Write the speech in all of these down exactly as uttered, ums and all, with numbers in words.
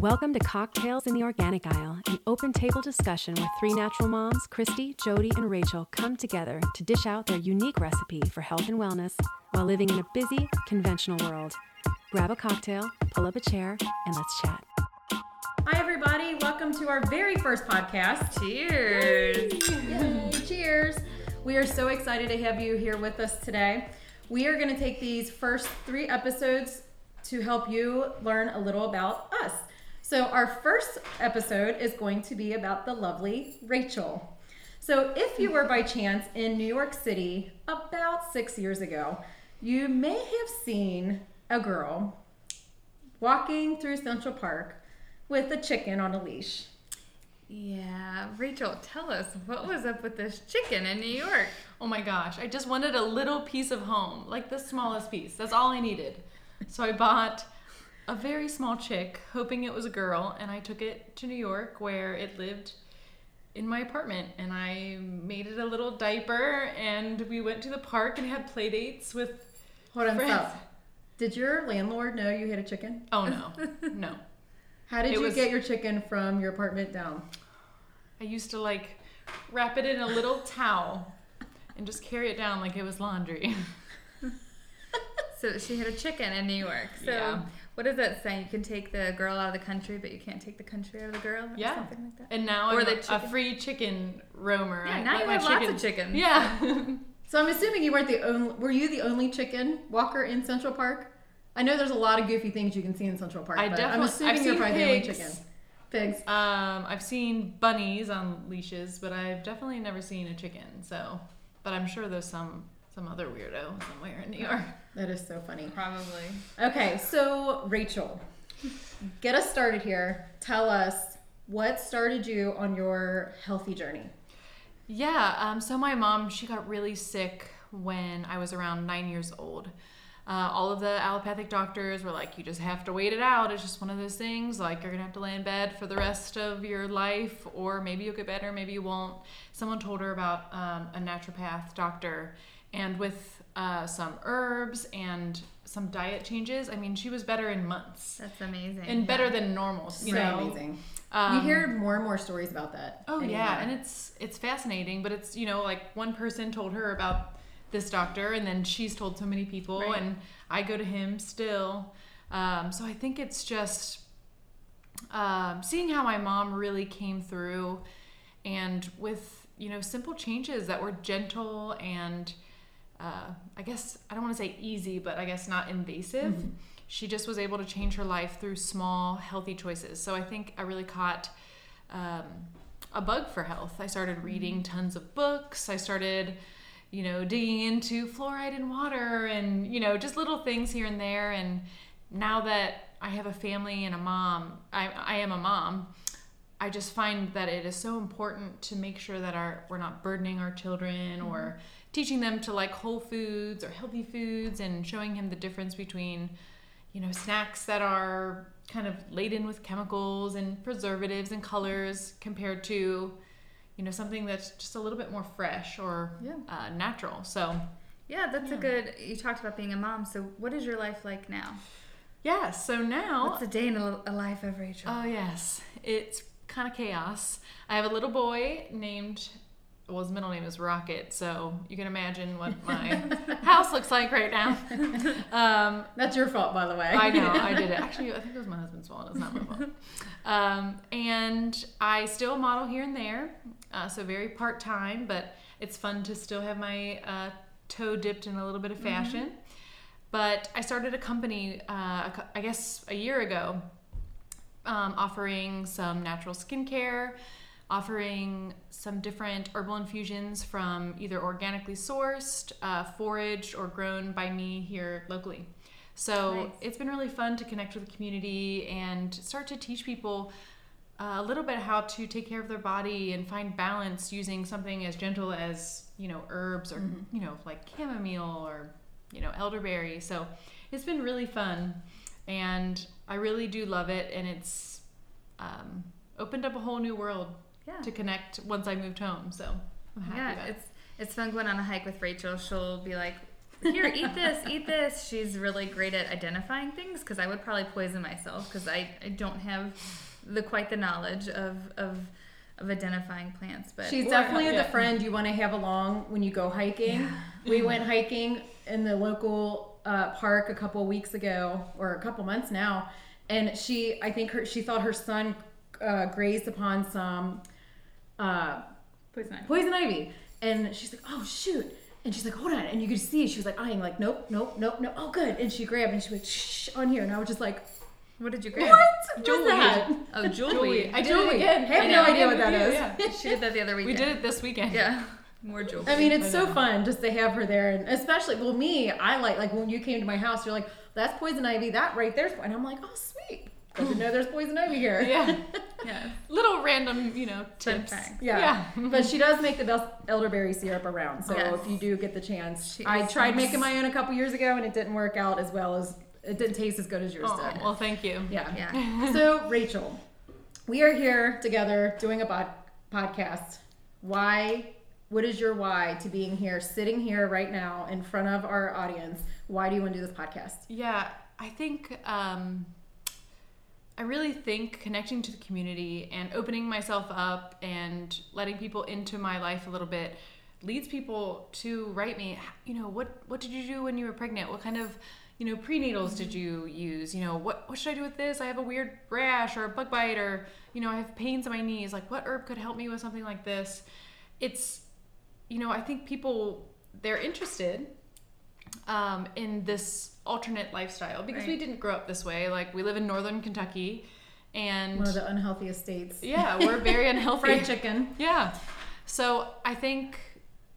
Welcome to Cocktails in the Organic Isle, an open table discussion where three natural moms, Christy, Jodi, and Rachel, come together to dish out their unique recipe for health and wellness while living in a busy, conventional world. Grab a cocktail, pull up a chair, and let's chat. Hi, everybody. Welcome to our very first podcast. Cheers. Yay. Yay. Cheers. We are so excited to have you here with us today. We are going to take these first three episodes to help you learn a little about us. So our first episode is going to be about the lovely Rachel. So if you were by chance in New York City about six years ago, you may have seen a girl walking through Central Park with a chicken on a leash. Yeah, Rachel, tell us, what was up with this chicken in New York? Oh my gosh, I just wanted a little piece of home, like the smallest piece. That's all I needed. So I bought a very small chick, hoping it was a girl, and I took it to New York where it lived in my apartment, and I made it a little diaper, and we went to the park and had play dates with Hold on, friends. Stop. Did your landlord know you had a chicken? Oh, no. No. How did it you was... get your chicken from your apartment down? I used to, like, wrap it in a little towel and just carry it down like it was laundry. So she had a chicken in New York. So yeah. What does that say? You can take the girl out of the country, but you can't take the country out of the girl? Or yeah. Something like that? And now or I'm a free chicken roamer. Yeah, I now you have chicken. Lots of chickens. Yeah. So I'm assuming you weren't the only, were you the only chicken walker in Central Park? I know there's a lot of goofy things you can see in Central Park, I but I'm assuming I've you're probably pigs. the only chicken. Pigs. Um, I've seen bunnies on leashes, but I've definitely never seen a chicken. So, but I'm sure there's some... Some other weirdo somewhere in New York. That is so funny. Probably. Okay, so Rachel, get us started here. Tell us, what started you on your healthy journey? Yeah, um, so my mom, she got really sick when I was around nine years old. Uh, all of the allopathic doctors were like, you just have to wait it out. It's just one of those things. Like, you're going to have to lay in bed for the rest of your life, or maybe you'll get better, maybe you won't. Someone told her about um, a naturopath doctor. And with uh, some herbs and some diet changes, I mean, she was better in months. That's amazing. And yeah. better than normal, you so know. Amazing. Um, we hear more and more stories about that. Oh, anymore. Yeah, and it's it's fascinating, but it's, you know, like one person told her about this doctor, and then she's told so many people, right. and I go to him still. Um, so I think it's just um, seeing how my mom really came through, and with, you know, simple changes that were gentle and... Uh, I guess, I don't want to say easy, but I guess not invasive. Mm-hmm. She just was able to change her life through small, healthy choices. So I think I really caught um, a bug for health. I started reading tons of books. I started, you know, digging into fluoride in water and, you know, just little things here and there. And now that I have a family and a mom, I, I am a mom, I just find that it is so important to make sure that our we're not burdening our children mm-hmm. or teaching them to like whole foods or healthy foods and showing him the difference between, you know, snacks that are kind of laden with chemicals and preservatives and colors compared to, you know, something that's just a little bit more fresh or yeah. uh, natural. So yeah, that's yeah. a good, you talked about being a mom. So what is your life like now? Yeah. So now. What's the day in the life of Rachel? Oh yes. It's kind of chaos. I have a little boy named, well, his middle name is Rocket, so you can imagine what my house looks like right now. Um, That's your fault, by the way. I know, I did it. Actually, I think it was my husband's fault. It's not my fault. Um, and I still model here and there, uh, so very part-time, but it's fun to still have my uh, toe dipped in a little bit of fashion. Mm-hmm. But I started a company, uh, I guess, a year ago, Um, offering some natural skincare, offering some different herbal infusions from either organically sourced, uh, foraged, or grown by me here locally. So nice. It's been really fun to connect with the community and start to teach people uh, a little bit how to take care of their body and find balance using something as gentle as, you know, herbs or, mm-hmm. you know, like chamomile or, you know, elderberry. So it's been really fun. And I really do love it, and it's um, opened up a whole new world yeah. to connect once I moved home, so I'm happy yeah, about it. It's, it's fun going on a hike with Rachel. She'll be like, here, eat this, eat this. She's really great at identifying things because I would probably poison myself because I, I don't have the quite the knowledge of of, of identifying plants. But she's or, definitely yeah. the friend you want to have along when you go hiking. Yeah. We went hiking in the local uh, park a couple weeks ago or a couple months now, and she I think her she thought her son uh, grazed upon some uh, poison ivy. poison ivy, and she's like, oh shoot. And she's like, hold on. And you could see, she was like eyeing, like, nope, nope, nope, no. Oh, good. And she grabbed and she went, shh, on here. And I was just like, what did you grab? What? Jodi. That? Oh, Jodi. I did Jodi. it again. I have I know, no idea what that is. Yeah. She did that the other weekend. We did it this weekend. Yeah. More Jodi. I mean, it's I so know. fun just to have her there. And especially, well, me, I like, like when you came to my house, you're like, that's poison ivy. That right there's, and I'm like, oh, sweet. Doesn't know there's poison ivy here. Yeah. yeah. Little random, you know, tips. Yeah. yeah. But she does make the best elderberry syrup around. So yes. if you do get the chance. She I tried nice. making my own a couple years ago and it didn't work out as well as, it didn't taste as good as yours oh, did. Well, thank you. Yeah. yeah. So, Rachel, we are here together doing a bod- podcast. Why, what is your why to being here, sitting here right now in front of our audience? Why do you want to do this podcast? Yeah. I think, um, I really think connecting to the community and opening myself up and letting people into my life a little bit leads people to write me, you know, what, what did you do when you were pregnant? What kind of, you know, prenatals did you use? You know, what, what should I do with this? I have a weird rash or a bug bite or, you know, I have pains in my knees. Like, what herb could help me with something like this? It's, you know, I think people, they're interested um, in this alternate lifestyle because right. we didn't grow up this way. Like, we live in Northern Kentucky, and one of the unhealthiest states. Yeah, we're very unhealthy. Fried chicken. Yeah, so I think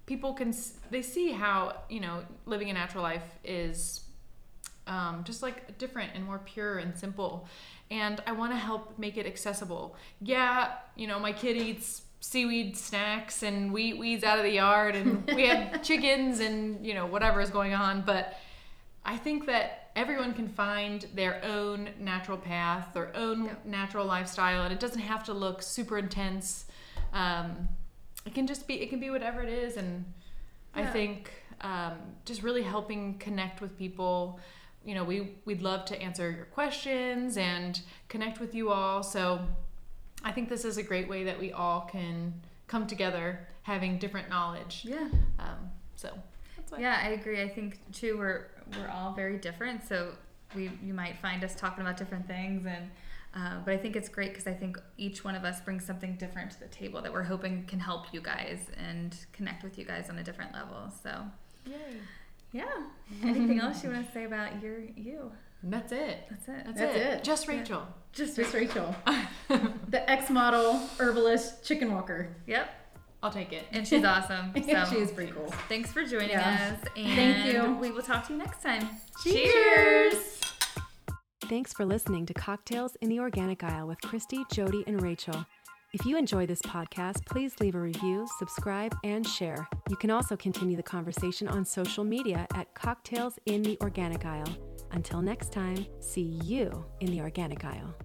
people can they see how you know living a natural life is um, just like different and more pure and simple. And I want to help make it accessible. Yeah, you know my kid eats seaweed snacks and we eat weeds out of the yard, and we have chickens and you know whatever is going on, but I think that everyone can find their own natural path, their own yep. natural lifestyle, and it doesn't have to look super intense. Um, it can just be, it can be whatever it is, and yeah. I think um, just really helping connect with people. You know, we we'd love to answer your questions and connect with you all. So I think this is a great way that we all can come together, having different knowledge. Yeah. Um, so. Yeah, I agree. I think too we're we're all very different, so we you might find us talking about different things, and uh, but I think it's great because I think each one of us brings something different to the table that we're hoping can help you guys and connect with you guys on a different level. So, yay, yeah. Anything else you want to say about your you? That's it. That's it. That's, That's it. it. Just Rachel. Yeah. Just, Just Rachel. The ex-model herbalist chicken walker. Yep. I'll take it. And she's awesome. So. She is pretty cool. Thanks for joining yeah. us. And thank you. We will talk to you next time. Cheers. Cheers. Thanks for listening to Cocktails in the Organic Isle with Christy, Jodi, and Rachel. If you enjoy this podcast, please leave a review, subscribe, and share. You can also continue the conversation on social media at Cocktails in the Organic Isle. Until next time, see you in the Organic Isle.